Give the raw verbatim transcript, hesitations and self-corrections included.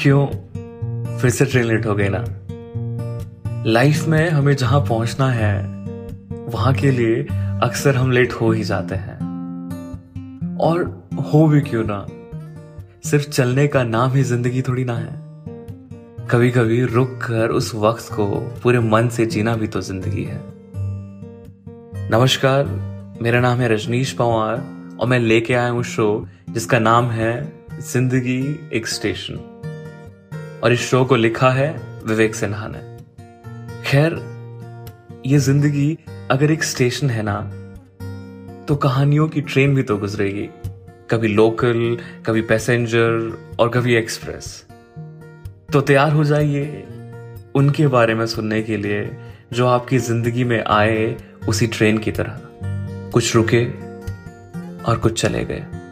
क्यों फिर से ट्रेन लेट हो गई ना। लाइफ में हमें जहां पहुंचना है वहां के लिए अक्सर हम लेट हो ही जाते हैं, और हो भी क्यों ना, सिर्फ चलने का नाम ही जिंदगी थोड़ी ना है। कभी कभी रुक कर उस वक्त को पूरे मन से जीना भी तो जिंदगी है। नमस्कार, मेरा नाम है रजनीश पंवार और मैं लेके आया हूं शो जिसका नाम है जिंदगी एक स्टेशन, और इस शो को लिखा है विवेक सिन्हा ने। खैर, ये जिंदगी अगर एक स्टेशन है ना, तो कहानियों की ट्रेन भी तो गुजरेगी, कभी लोकल, कभी पैसेंजर और कभी एक्सप्रेस। तो तैयार हो जाइए उनके बारे में सुनने के लिए जो आपकी जिंदगी में आए उसी ट्रेन की तरह, कुछ रुके और कुछ चले गए।